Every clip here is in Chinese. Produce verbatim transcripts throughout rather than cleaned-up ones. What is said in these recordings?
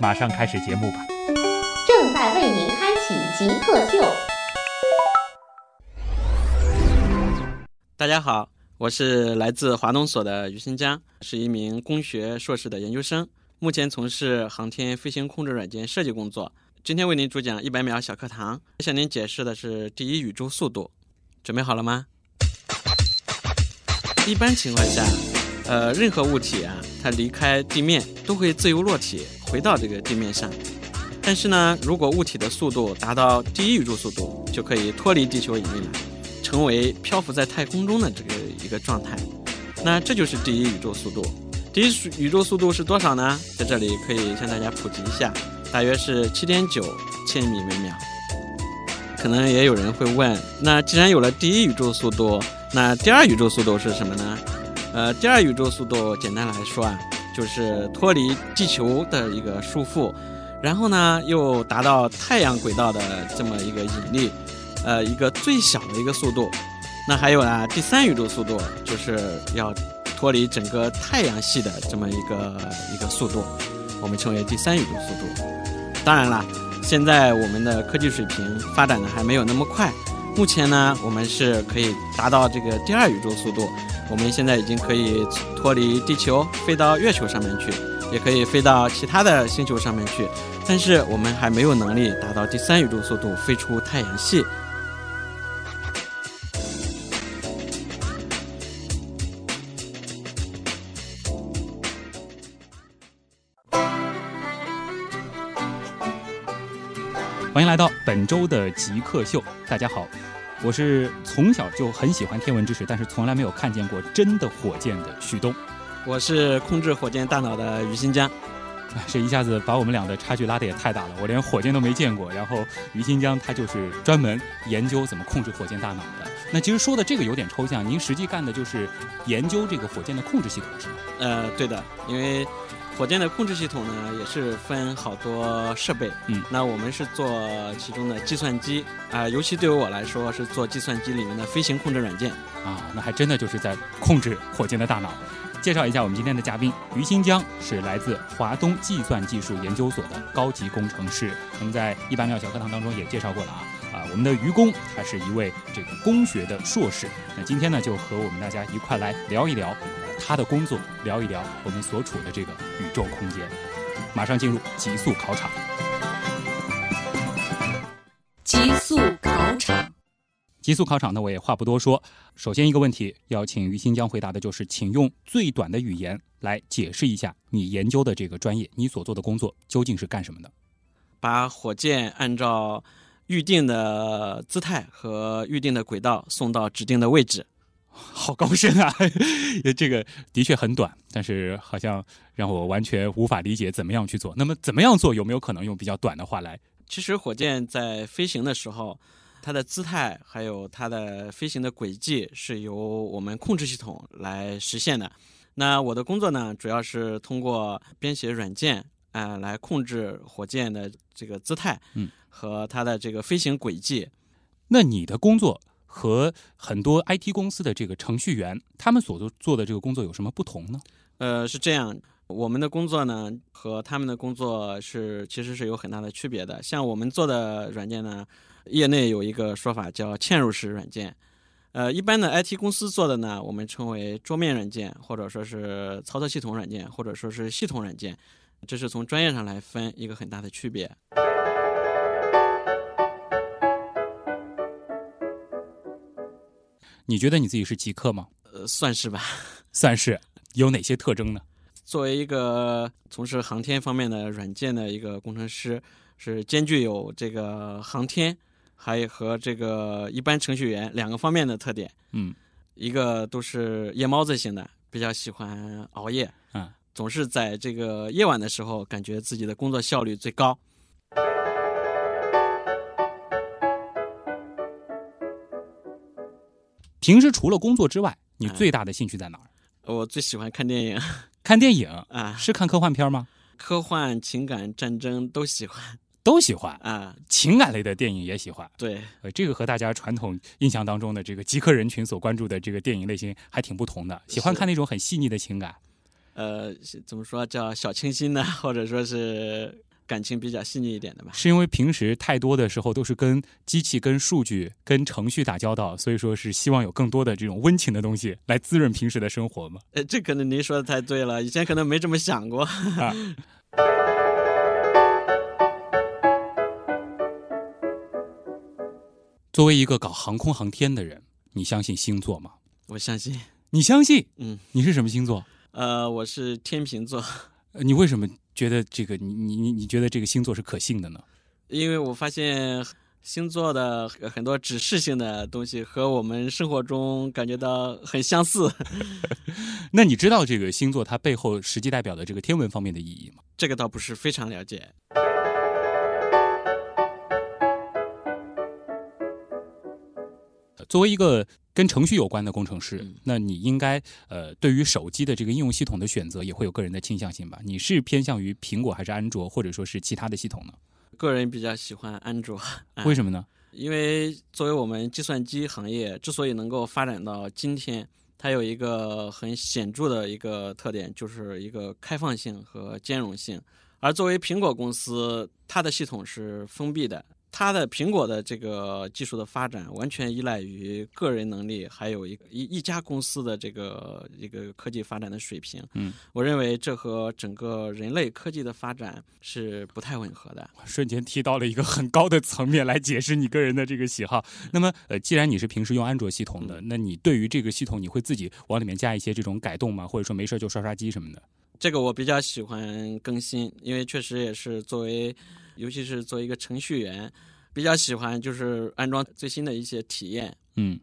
马上开始节目吧。正在为您开启极客秀。大家好，我是来自华东所的于新江，是一名工学硕士的研究生，目前从事航天飞行控制软件设计工作。今天为您主讲一百秒小课堂，向您解释的是第一宇宙速度。准备好了吗？一般情况下，呃，任何物体啊，它离开地面都会自由落体回到这个地面上。但是呢，如果物体的速度达到第一宇宙速度，就可以脱离地球引力了，成为漂浮在太空中的这个一个状态。那这就是第一宇宙速度。第一宇宙速度是多少呢？在这里可以向大家普及一下。大约是 七点九千米每秒。可能也有人会问，那既然有了第一宇宙速度，那第二宇宙速度是什么呢？呃，第二宇宙速度简单来说啊，就是脱离地球的一个束缚，然后呢又达到太阳轨道的这么一个引力，呃，一个最小的一个速度。那还有啊，第三宇宙速度就是要脱离整个太阳系的这么一个一个速度，我们称为第三宇宙速度。当然了，现在我们的科技水平发展的还没有那么快，目前呢我们是可以达到这个第二宇宙速度，我们现在已经可以脱离地球飞到月球上面去，也可以飞到其他的星球上面去，但是我们还没有能力达到第三宇宙速度飞出太阳系。欢迎来到本周的极客秀，大家好，我是从小就很喜欢天文知识，但是从来没有看见过真的火箭的旭东。我是控制火箭大脑的于新江。这一下子把我们俩的差距拉得也太大了，我连火箭都没见过，然后于新江他就是专门研究怎么控制火箭大脑的。那其实说的这个有点抽象，您实际干的就是研究这个火箭的控制系统是吗？呃，对的，因为火箭的控制系统呢也是分好多设备，嗯，那我们是做其中的计算机啊、呃，尤其对于我来说是做计算机里面的飞行控制软件啊，那还真的就是在控制火箭的大脑。介绍一下我们今天的嘉宾，于新江是来自华东计算技术研究所的高级工程师，我们在一百秒小课堂当中也介绍过了啊。啊，我们的于工他是一位这个工学的硕士，那今天呢就和我们大家一块来聊一聊他的工作，聊一聊我们所处的这个宇宙空间。马上进入极速考场。极速考场，极速考场呢，我也话不多说。首先一个问题要请于新江回答的就是，请用最短的语言来解释一下你研究的这个专业，你所做的工作究竟是干什么的？把火箭按照预定的姿态和预定的轨道送到指定的位置。好高深啊，这个的确很短，但是好像让我完全无法理解怎么样去做。那么怎么样做，有没有可能用比较短的话来？其实火箭在飞行的时候，它的姿态还有它的飞行的轨迹是由我们控制系统来实现的。那我的工作呢，主要是通过编写软件啊、呃、来控制火箭的这个姿态和它的这个飞行轨迹。嗯、那你的工作和很多 I T 公司的这个程序员他们所做的这个工作有什么不同呢？呃，是这样，我们的工作呢和他们的工作是其实是有很大的区别的。像我们做的软件呢，业内有一个说法叫嵌入式软件，呃，一般的 I T 公司做的呢，我们称为桌面软件，或者说是操作系统软件，或者说是系统软件，这是从专业上来分一个很大的区别。你觉得你自己是极客吗？呃，算是吧，算是。有哪些特征呢？作为一个从事航天方面的软件的一个工程师，是兼具有这个航天，还有和这个一般程序员两个方面的特点。嗯，一个都是夜猫子型的，比较喜欢熬夜，嗯，总是在这个夜晚的时候，感觉自己的工作效率最高。平时除了工作之外，你最大的兴趣在哪儿？我最喜欢看电影。看电影啊？是看科幻片吗？科幻、情感、战争都喜欢。都喜欢啊，情感类的电影也喜欢。对，呃，这个和大家传统印象当中的这个极客人群所关注的这个电影类型还挺不同的。喜欢看那种很细腻的情感。呃，怎么说叫小清新呢？或者说是感情比较细腻一点的吧。是因为平时太多的时候都是跟机器、跟数据、跟程序打交道，所以说是希望有更多的这种温情的东西来滋润平时的生活嘛。呃，这可能您说的太对了，以前可能没这么想过。啊，作为一个搞航空航天的人，你相信星座吗？我相信。你相信？嗯。你是什么星座？呃，我是天秤座。你为什么觉得这个你你你觉得这个星座是可信的呢？因为我发现星座的很多指示性的东西和我们生活中感觉到很相似。那你知道这个星座它背后实际代表的这个天文方面的意义吗？这个倒不是非常了解。作为一个跟程序有关的工程师，嗯，那你应该呃，对于手机的这个应用系统的选择也会有个人的倾向性吧？你是偏向于苹果还是安卓，或者说是其他的系统呢？个人比较喜欢安卓。啊，为什么呢？因为作为我们计算机行业之所以能够发展到今天，它有一个很显著的一个特点，就是一个开放性和兼容性。而作为苹果公司，它的系统是封闭的。它的苹果的这个技术的发展完全依赖于个人能力，还有一一一家公司的这个一个科技发展的水平。嗯，我认为这和整个人类科技的发展是不太吻合的。瞬间提到了一个很高的层面来解释你个人的这个喜好。那么，呃，既然你是平时用安卓系统的，嗯，那你对于这个系统，你会自己往里面加一些这种改动吗？或者说没事就刷刷机什么的？这个我比较喜欢更新，因为确实也是作为，尤其是作为一个程序员，比较喜欢就是安装最新的一些体验。嗯。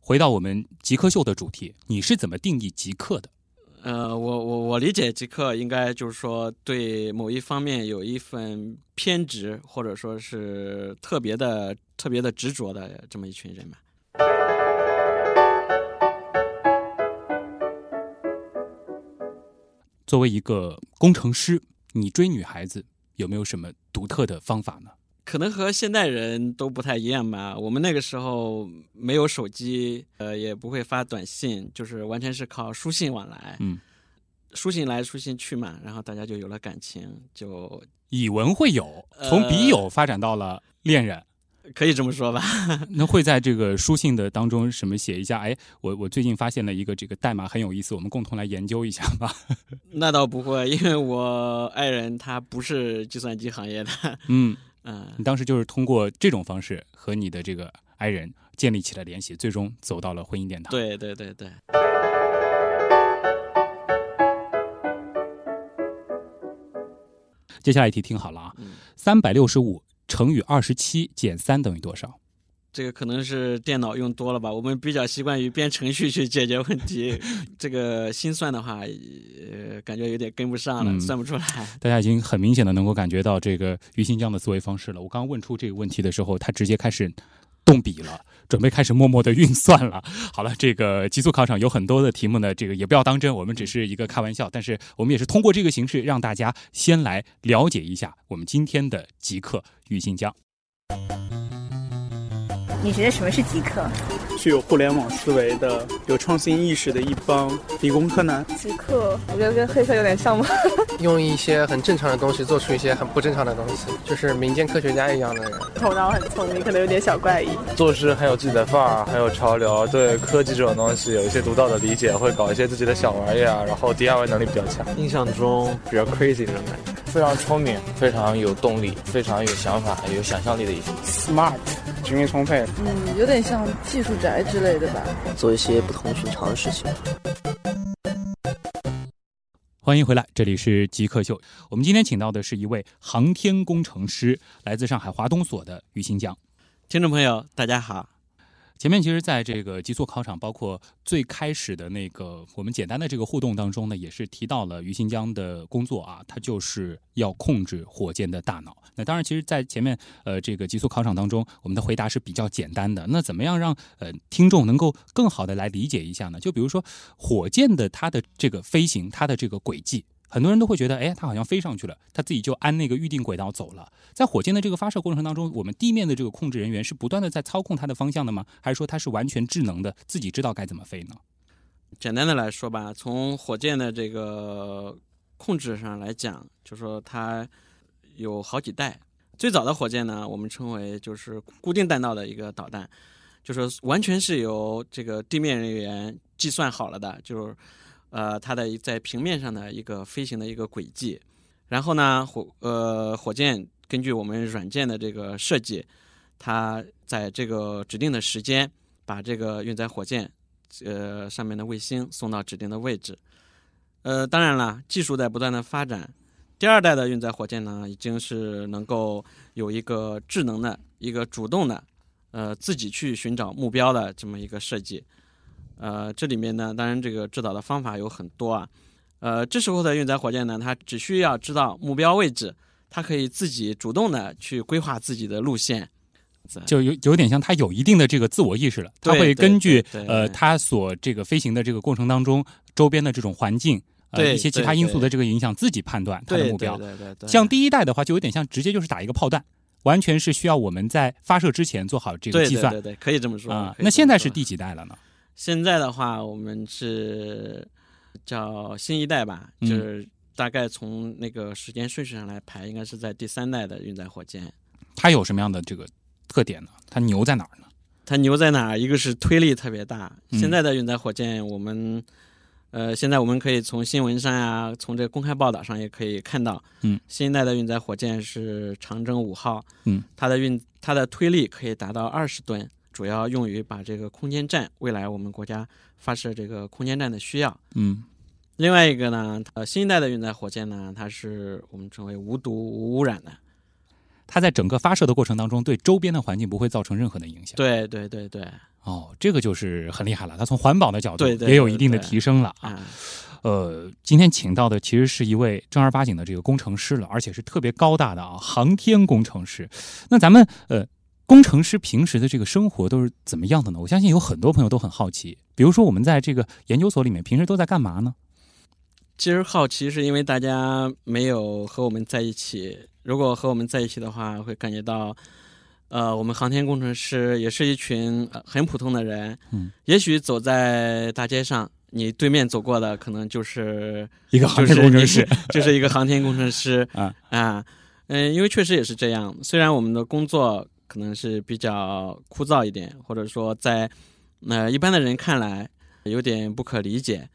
回到我们极客秀的主题，你是怎么定义极客的？呃，我我我理解极客应该就是说对某一方面有一份偏执，或者说是特别的特别的执着的这么一群人吧。作为一个工程师，你追女孩子有没有什么独特的方法呢？可能和现代人都不太一样吧。我们那个时候没有手机，呃，也不会发短信，就是完全是靠书信往来。嗯，书信来书信去嘛，然后大家就有了感情，就以文会友，从笔友发展到了恋人。呃可以这么说吧。那会在这个书信的当中什么写一下，哎，我我最近发现了一个这个代码很有意思，我们共同来研究一下吧？那倒不会，因为我爱人她不是计算机行业的。嗯嗯，你当时就是通过这种方式和你的这个爱人建立起了联系，最终走到了婚姻殿堂。对对对对。接下来一题听好了啊，三百六十五。乘以二十七减三等于多少？这个可能是电脑用多了吧，我们比较习惯于编程序去解决问题。这个心算的话，呃，感觉有点跟不上了，嗯，算不出来。大家已经很明显的能够感觉到这个于新疆的思维方式了。我刚问出这个问题的时候，他直接开始动笔了，准备开始默默的运算了。好了，这个极速考场有很多的题目呢，这个也不要当真，我们只是一个开玩笑，但是我们也是通过这个形式让大家先来了解一下我们今天的极客于新疆。你觉得什么是极客？具有互联网思维的、有创新意识的一帮理工科男。极客，我觉得跟黑客有点像吗？用一些很正常的东西做出一些很不正常的东西，就是民间科学家一样的人。头脑很聪明，可能有点小怪异。做事很有自己的范儿，很有潮流，对科技这种东西有一些独到的理解，会搞一些自己的小玩意啊，然后 D I Y 能力比较强。印象中比较 crazy 这种感觉。非常聪明，非常有动力，非常有想法，有想象力的一些。Smart， 精力充沛。嗯，有点像技术宅之类的吧，做一些不同寻常的事情。欢迎回来，这里是极客秀。我们今天请到的是一位航天工程师，来自上海华东所的于新疆。听众朋友，大家好。前面其实在这个极速考场，包括最开始的那个我们简单的这个互动当中呢，也是提到了于新疆的工作啊，它就是要控制火箭的大脑。那当然其实在前面呃这个极速考场当中，我们的回答是比较简单的。那怎么样让呃听众能够更好的来理解一下呢？就比如说火箭的它的这个飞行，它的这个轨迹，很多人都会觉得，哎，它好像飞上去了，它自己就按那个预定轨道走了。在火箭的这个发射过程当中，我们地面的这个控制人员是不断的在操控它的方向的吗？还是说它是完全智能的，自己知道该怎么飞呢？简单的来说吧，从火箭的这个控制上来讲，就是说它有好几代。最早的火箭呢，我们称为就是固定弹道的一个导弹，就是完全是由这个地面人员计算好了的，就是。呃，它的在平面上的一个飞行的一个轨迹，然后呢，火呃火箭根据我们软件的这个设计，它在这个指定的时间把这个运载火箭呃上面的卫星送到指定的位置。呃，当然了，技术在不断的发展，第二代的运载火箭呢，已经是能够有一个智能的、一个主动的，呃，自己去寻找目标的这么一个设计。呃，这里面呢，当然这个制导的方法有很多啊。呃，这时候的运载火箭呢，它只需要知道目标位置，它可以自己主动的去规划自己的路线，就有有点像它有一定的这个自我意识了。它会根据呃它所这个飞行的这个过程当中周边的这种环境。呃、一些其他因素的这个影响，自己判断它的目标。对对对对对对，像第一代的话，就有点像直接就是打一个炮弹。完全是需要我们在发射之前做好这个计算。对对 对, 对，可以这么说啊、呃。那现在是第几代了呢？现在的话，我们是叫新一代吧，就是大概从那个时间顺序上来排，应该是在第三代的运载火箭。它有什么样的这个特点呢？它牛在哪儿呢？它牛在哪儿？一个是推力特别大。现在的运载火箭，我们、嗯、呃，现在我们可以从新闻上啊，从这个公开报道上也可以看到，嗯，新一代的运载火箭是长征五号，嗯，它的运它的推力可以达到二十吨。主要用于把这个空间站，未来我们国家发射这个空间站的需要。嗯，另外一个呢，呃，新一代的运载火箭呢，它是我们称为无毒无污染的，它在整个发射的过程当中，对周边的环境不会造成任何的影响。对对对对。哦，这个就是很厉害了，它从环保的角度也有一定的提升了啊。对对对对嗯，呃，今天请到的其实是一位正儿八经的这个工程师了，而且是特别高大的啊，航天工程师。那咱们呃。工程师平时的这个生活都是怎么样的呢？我相信有很多朋友都很好奇，比如说我们在这个研究所里面平时都在干嘛呢？其实好奇是因为大家没有和我们在一起，如果和我们在一起的话，会感觉到呃，我们航天工程师也是一群很普通的人。嗯，也许走在大街上，你对面走过的可能就是一个航天工程师，就是、就是一个航天工程师啊啊嗯、呃，因为确实也是这样，虽然我们的工作可能是比较枯燥一点，或者说在呃一般的人看来有点不可理解，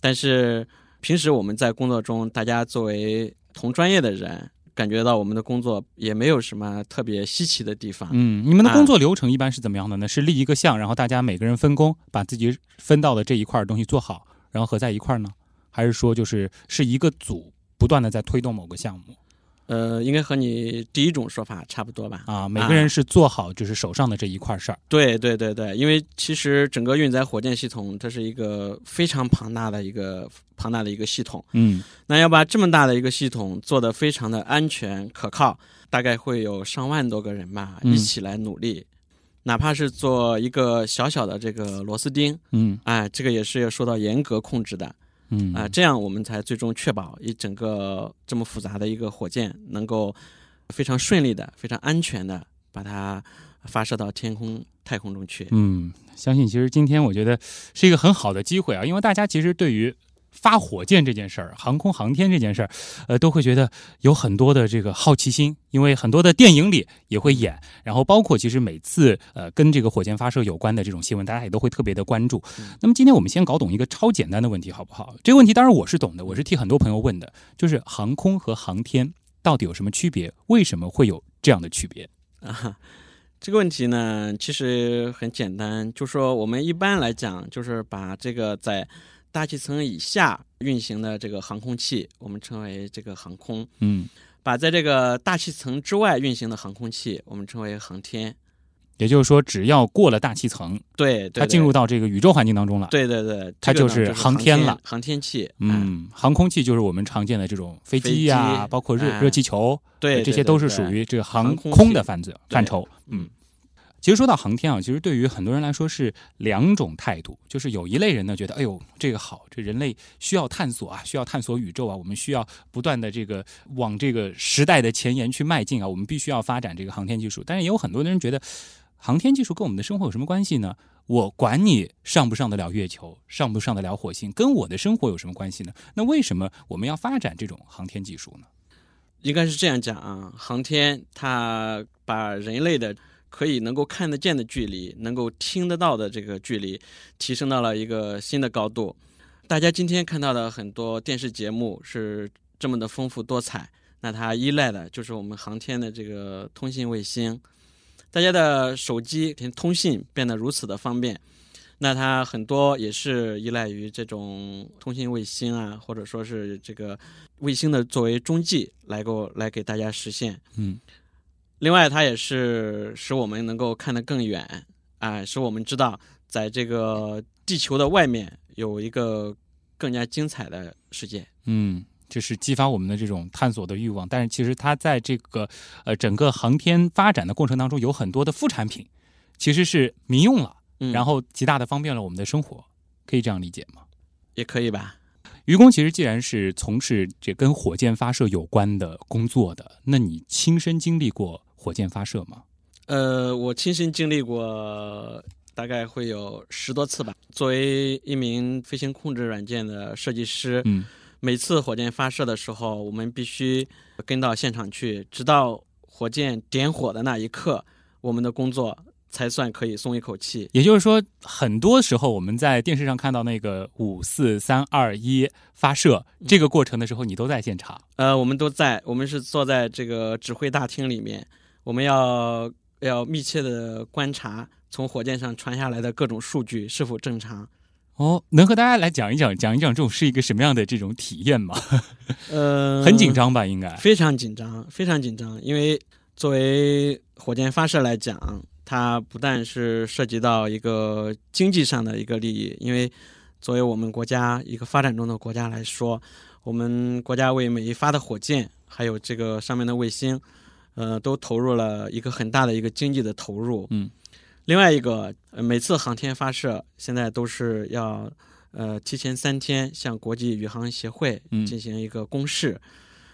但是平时我们在工作中，大家作为同专业的人，感觉到我们的工作也没有什么特别稀奇的地方。嗯，你们的工作流程一般是怎么样的呢？啊、是立一个项，然后大家每个人分工，把自己分到的这一块东西做好，然后合在一块呢？还是说就是是一个组不断的在推动某个项目？呃，应该和你第一种说法差不多吧？啊，每个人是做好就是手上的这一块事儿、啊。对对对对，因为其实整个运载火箭系统，它是一个非常庞大的一个庞大的一个系统。嗯，那要把这么大的一个系统做得非常的安全可靠，大概会有上万多个人吧，一起来努力。嗯，哪怕是做一个小小的这个螺丝钉，嗯，啊，这个也是要受到严格控制的。嗯啊、呃，这样我们才最终确保一整个这么复杂的一个火箭能够非常顺利的、非常安全的把它发射到天空太空中去。嗯，相信其实今天我觉得是一个很好的机会啊，因为大家其实对于发火箭这件事儿、航空航天这件事儿，呃，都会觉得有很多的这个好奇心，因为很多的电影里也会演，然后包括其实每次呃跟这个火箭发射有关的这种新闻，大家也都会特别的关注。嗯、那么今天我们先搞懂一个超简单的问题，好不好？这个问题当然我是懂的，我是替很多朋友问的，就是航空和航天到底有什么区别？为什么会有这样的区别啊？这个问题呢，其实很简单，就说我们一般来讲，就是把这个在大气层以下运行的这个航空器，我们称为这个航空。嗯，把在这个大气层之外运行的航空器，我们称为航天。也就是说，只要过了大气层，对，它进入到这个宇宙环境当中了，对对对，它就是航天了，航天器，嗯，航空器就是我们常见的这种飞机呀，包括热热气球，对，这些都是属于这个航空的范畴范畴，嗯。其实说到航天啊，其实对于很多人来说是两种态度，就是有一类人呢觉得，哎呦，这个好，这人类需要探索啊，需要探索宇宙啊，我们需要不断的这个往这个时代的前沿去迈进啊，我们必须要发展这个航天技术。但是也有很多的人觉得，航天技术跟我们的生活有什么关系呢？我管你上不上得了月球，上不上得了火星，跟我的生活有什么关系呢？那为什么我们要发展这种航天技术呢？应该是这样讲啊，航天它把人类的可以能够看得见的距离，能够听得到的这个距离提升到了一个新的高度。大家今天看到的很多电视节目是这么的丰富多彩，那它依赖的就是我们航天的这个通信卫星。大家的手机通信变得如此的方便，那它很多也是依赖于这种通信卫星啊，或者说是这个卫星的作为中继来够来给大家实现。嗯，另外它也是使我们能够看得更远啊，使我们知道在这个地球的外面有一个更加精彩的世界。嗯，这是激发我们的这种探索的欲望，但是其实它在这个呃整个航天发展的过程当中有很多的副产品其实是民用了，然后极大的方便了我们的生活，可以这样理解吗？也可以吧。于公其实既然是从事这跟火箭发射有关的工作的，那你亲身经历过火箭发射吗？呃，我亲身经历过大概会有十多次吧。作为一名飞行控制软件的设计师，嗯，每次火箭发射的时候，我们必须跟到现场去，直到火箭点火的那一刻，我们的工作才算可以松一口气。也就是说，很多时候我们在电视上看到那个五四三二一发射这个过程的时候，你都在现场？呃，我们都在，我们是坐在这个指挥大厅里面，我们要要密切的观察从火箭上传下来的各种数据是否正常。哦，能和大家来讲一讲，讲一讲这种是一个什么样的这种体验吗？呃，很紧张吧？应该非常紧张，非常紧张，因为作为火箭发射来讲，它不但是涉及到一个经济上的一个利益，因为作为我们国家一个发展中的国家来说，我们国家为每一发的火箭还有这个上面的卫星呃，都投入了一个很大的一个经济的投入。嗯，另外一个、呃、每次航天发射现在都是要呃提前三天向国际宇航协会进行一个公示、嗯、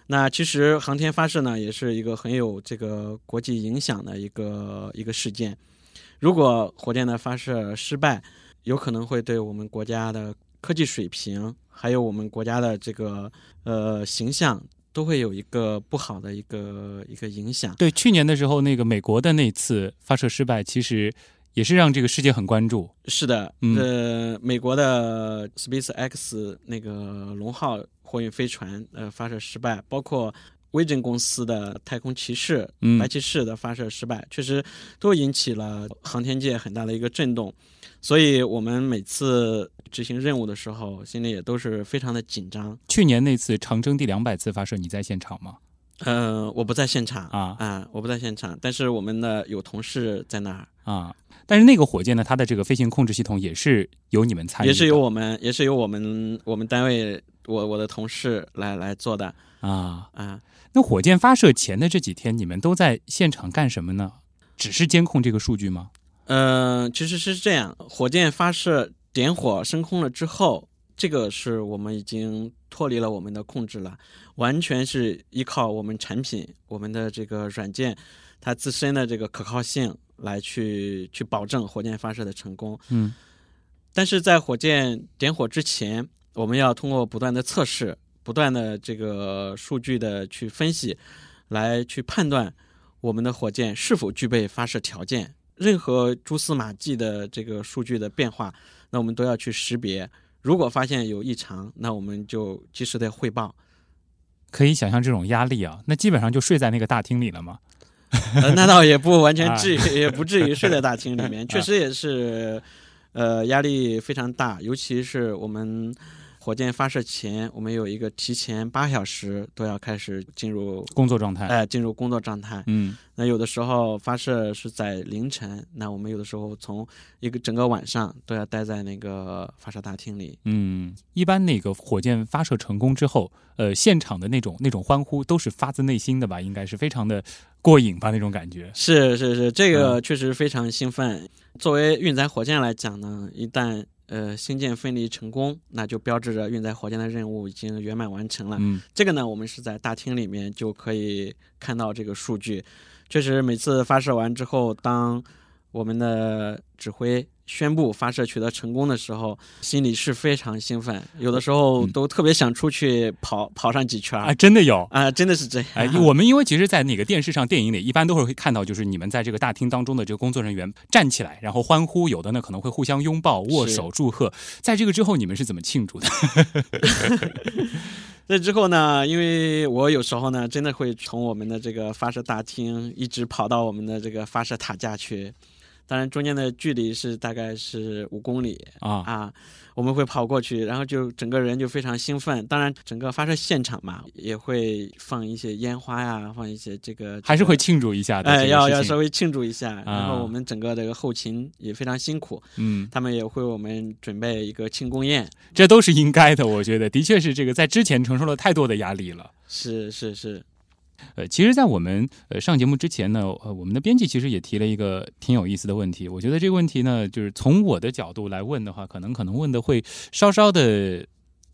那其实航天发射呢也是一个很有这个国际影响的一个一个事件。如果火箭的发射失败，有可能会对我们国家的科技水平还有我们国家的这个呃形象都会有一个不好的一个一个影响。对，去年的时候那个美国的那次发射失败其实也是让这个世界很关注。是的、嗯、呃，美国的 SpaceX 那个龙号货运飞船呃发射失败，包括威震公司的太空骑士、嗯、白骑士的发射失败，确实都引起了航天界很大的一个震动。所以我们每次执行任务的时候心里也都是非常的紧张。去年那次长征第两百次发射你在现场吗？呃，我不在现场啊、呃、我不在现场，但是我们的有同事在那儿啊。但是那个火箭呢，它的这个飞行控制系统也是由你们参与的，也是由我们也是由我们我们单位我我的同事来来做的啊啊。那火箭发射前的这几天你们都在现场干什么呢？只是监控这个数据吗？呃，其实是这样，火箭发射点火升空了之后，这个是我们已经脱离了我们的控制了，完全是依靠我们产品我们的这个软件它自身的这个可靠性来去去保证火箭发射的成功。嗯，但是在火箭点火之前，我们要通过不断的测试，不断的这个数据的去分析，来去判断我们的火箭是否具备发射条件。任何蛛丝马迹的这个数据的变化，那我们都要去识别，如果发现有异常，那我们就及时的汇报。可以想象这种压力啊，那基本上就睡在那个大厅里了吗？呃、那倒也不完全至于、啊、也不至于睡在大厅里面，确实也是呃，压力非常大。尤其是我们火箭发射前，我们有一个提前八小时都要开始进入工作状态，哎、呃，进入工作状态。嗯，那有的时候发射是在凌晨，那我们有的时候从一个整个晚上都要待在那个发射大厅里。嗯，一般那个火箭发射成功之后，呃，现场的那种那种欢呼都是发自内心的吧？应该是非常的过瘾吧，那种感觉。是是是，这个确实非常兴奋。嗯、作为运载火箭来讲呢，一旦呃，星舰分离成功，那就标志着运载火箭的任务已经圆满完成了。嗯，这个呢，我们是在大厅里面就可以看到这个数据。确实，每次发射完之后，当我们的指挥宣布发射取得成功的时候，心里是非常兴奋，有的时候都特别想出去跑、嗯、跑上几圈啊！真的有啊，真的是这样。哎，我们因为其实，在那个电视上、电影里，一般都会看到，就是你们在这个大厅当中的这个工作人员站起来，然后欢呼，有的呢可能会互相拥抱、握手、祝贺。在这个之后，你们是怎么庆祝的？那之后呢？因为我有时候呢，真的会从我们的这个发射大厅一直跑到我们的这个发射塔架去。当然，中间的距离是大概是五公里啊啊，我们会跑过去，然后就整个人就非常兴奋。当然，整个发射现场嘛，也会放一些烟花呀，放一些这个，这个、还是会庆祝一下的。哎，要要稍微庆祝一下。啊、然后我们整个这个后勤也非常辛苦，嗯，他们也会我们准备一个庆功宴，这都是应该的。我觉得的确是这个在之前承受了太多的压力了。是是是。呃，其实，在我们呃上节目之前呢，呃，我们的编辑其实也提了一个挺有意思的问题。我觉得这个问题呢，就是从我的角度来问的话，可能可能问的会稍稍的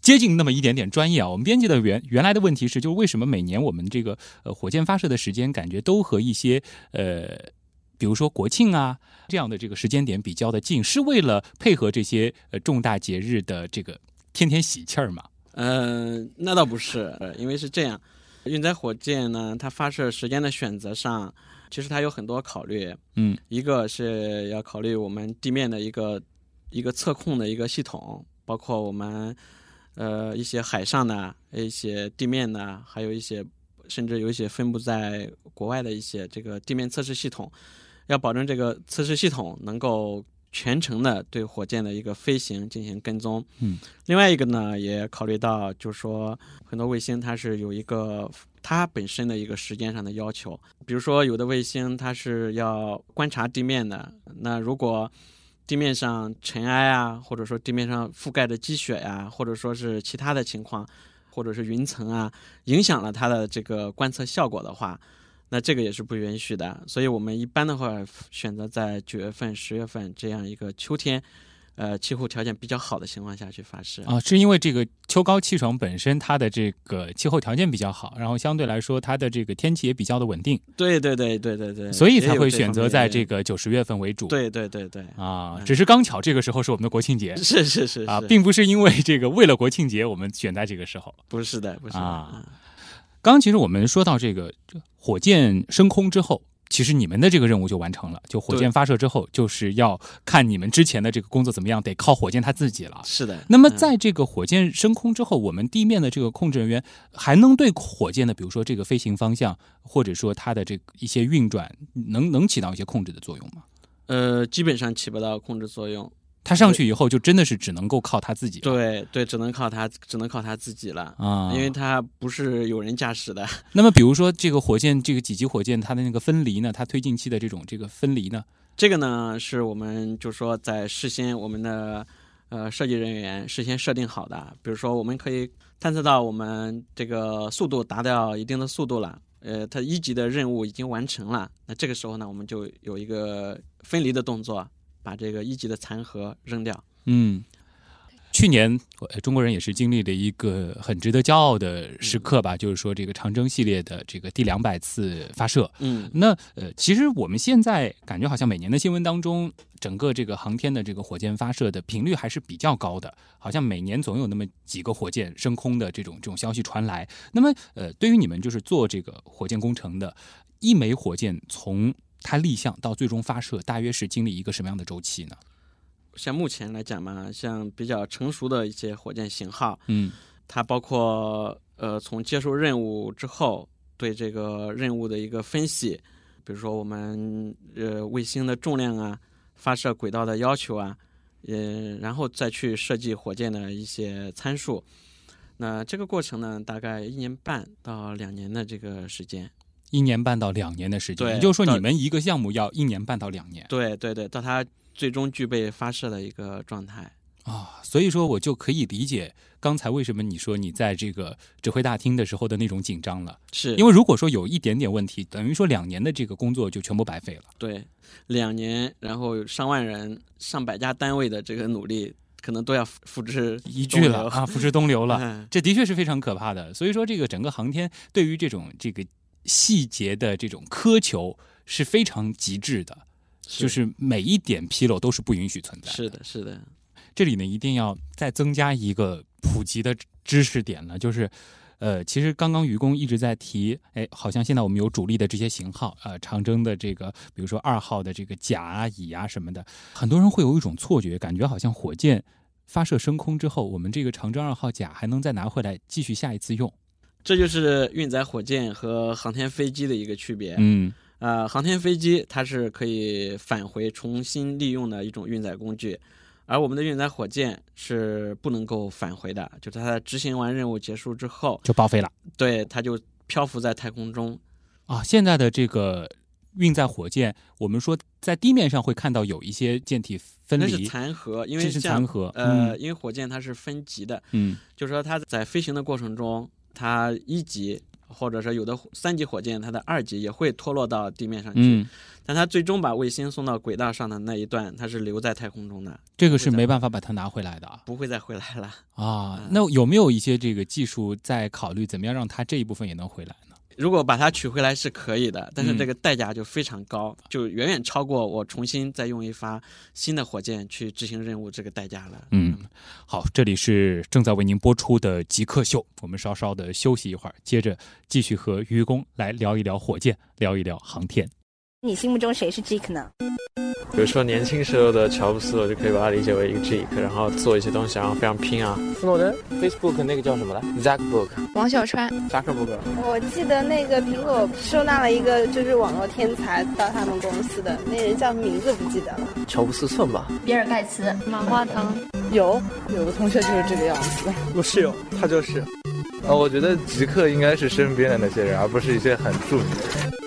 接近那么一点点专业啊。我们编辑的原原来的问题是，就是为什么每年我们这个呃火箭发射的时间，感觉都和一些呃。比如说国庆啊这样的这个时间点比较的近，是为了配合这些呃重大节日的这个天天喜气儿嘛？呃，那倒不是，因为是这样。运载火箭呢，它发射时间的选择上，其实它有很多考虑。嗯，一个是要考虑我们地面的一个一个测控的一个系统，包括我们呃一些海上的、一些地面的，还有一些甚至有一些分布在国外的一些这个地面测试系统，要保证这个测试系统能够全程的对火箭的一个飞行进行跟踪。嗯，另外一个呢，也考虑到就是说很多卫星它是有一个它本身的一个时间上的要求，比如说有的卫星它是要观察地面的，那如果地面上尘埃啊，或者说地面上覆盖的积雪啊，或者说是其他的情况，或者是云层啊，影响了它的这个观测效果的话，那这个也是不允许的。所以我们一般的话选择在九月份、十月份这样一个秋天，呃，气候条件比较好的情况下去发射啊，是因为这个秋高气爽本身它的这个气候条件比较好，然后相对来说它的这个天气也比较的稳定。对对对对对对，所以才会选择在这个九十月份为主。对对对对啊，只是刚巧这个时候是我们的国庆节。是是是啊，并不是因为这个为了国庆节我们选在这个时候。不是的，不是的啊。刚刚其实我们说到这个火箭升空之后，其实你们的这个任务就完成了，就火箭发射之后，就是要看你们之前的这个工作怎么样，得靠火箭它自己了。是的。那么在这个火箭升空之后，我们地面的这个控制人员还能对火箭的，比如说这个飞行方向，或者说它的这个一些运转，能能起到一些控制的作用吗？呃，基本上起不到控制作用。它上去以后，就真的是只能够靠它自己了。对对，只能靠它，只能靠它自己了啊，因为它不是有人驾驶的。那么，比如说这个火箭，这个几级火箭，它的那个分离呢？它推进器的这种这个分离呢？这个呢，是我们就说在事先我们的呃设计人员事先设定好的。比如说，我们可以探测到我们这个速度达到一定的速度了，呃，它一级的任务已经完成了。那这个时候呢，我们就有一个分离的动作。把这个一级的残核扔掉。嗯，去年中国人也是经历了一个很值得骄傲的时刻吧，嗯、就是说这个长征系列的这个第两百次发射。嗯，那呃，其实我们现在感觉好像每年的新闻当中，整个这个航天的这个火箭发射的频率还是比较高的，好像每年总有那么几个火箭升空的这种这种消息传来。那么呃，对于你们就是做这个火箭工程的，一枚火箭从它立项到最终发射，大约是经历一个什么样的周期呢？像目前来讲嘛，像比较成熟的一些火箭型号，嗯，它包括呃从接受任务之后对这个任务的一个分析，比如说我们呃卫星的重量啊，发射轨道的要求啊，呃，然后再去设计火箭的一些参数。那这个过程呢，大概一年半到两年的这个时间。一年半到两年的时间，也就是说你们一个项目要一年半到两年。对对对，到它最终具备发射的一个状态。啊、哦，所以说我就可以理解刚才为什么你说你在这个指挥大厅的时候的那种紧张了，是因为如果说有一点点问题，等于说两年的这个工作就全部白费了。对，两年，然后上万人、上百家单位的这个努力，可能都要付之一炬了啊，付之东流了、嗯。这的确是非常可怕的。所以说，这个整个航天对于这种这个细节的这种苛求是非常极致的，是就是每一点纰漏都是不允许存在的。是的，是的。这里呢，一定要再增加一个普及的知识点了，就是，呃，其实刚刚于工一直在提，哎，好像现在我们有主力的这些型号，呃，长征的这个，比如说二号的这个甲啊、乙啊什么的，很多人会有一种错觉，感觉好像火箭发射升空之后，我们这个长征二号甲还能再拿回来继续下一次用。这就是运载火箭和航天飞机的一个区别。嗯。呃，航天飞机它是可以返回重新利用的一种运载工具。而我们的运载火箭是不能够返回的，就是它执行完任务结束之后就报废了。对，它就漂浮在太空中。啊，现在的这个运载火箭，我们说在地面上会看到有一些舰体分离，那是残核，因为这是残核。呃、嗯，因为火箭它是分级的，嗯，就是说它在飞行的过程中，它一级或者是有的三级火箭，它的二级也会脱落到地面上去。嗯，但它最终把卫星送到轨道上的那一段，它是留在太空中的，这个是没办法把它拿回来的、啊、不会再回来了啊。那有没有一些这个技术在考虑怎么样让它这一部分也能回来呢？如果把它取回来是可以的，但是这个代价就非常高、嗯、就远远超过我重新再用一发新的火箭去执行任务这个代价了。嗯，好，这里是正在为您播出的极客秀，我们稍稍的休息一会儿，接着继续和于工来聊一聊火箭，聊一聊航天。你心目中谁是 geek 呢？比如说年轻时候的乔布斯，我就可以把它理解为一个 geek， 然后做一些东西，然后非常拼啊。斯诺登 ，Facebook 那个叫什么来 ？Zackbook。王小川 ，Zackbook。我记得那个苹果收纳了一个就是网络天才到他们公司的那人叫名字不记得了。乔布斯算吧。比尔盖茨，马化腾。有有个同学就是这个样子。我室友他就是。啊、哦，我觉得极客应该是身边的那些人，而不是一些很著名的人。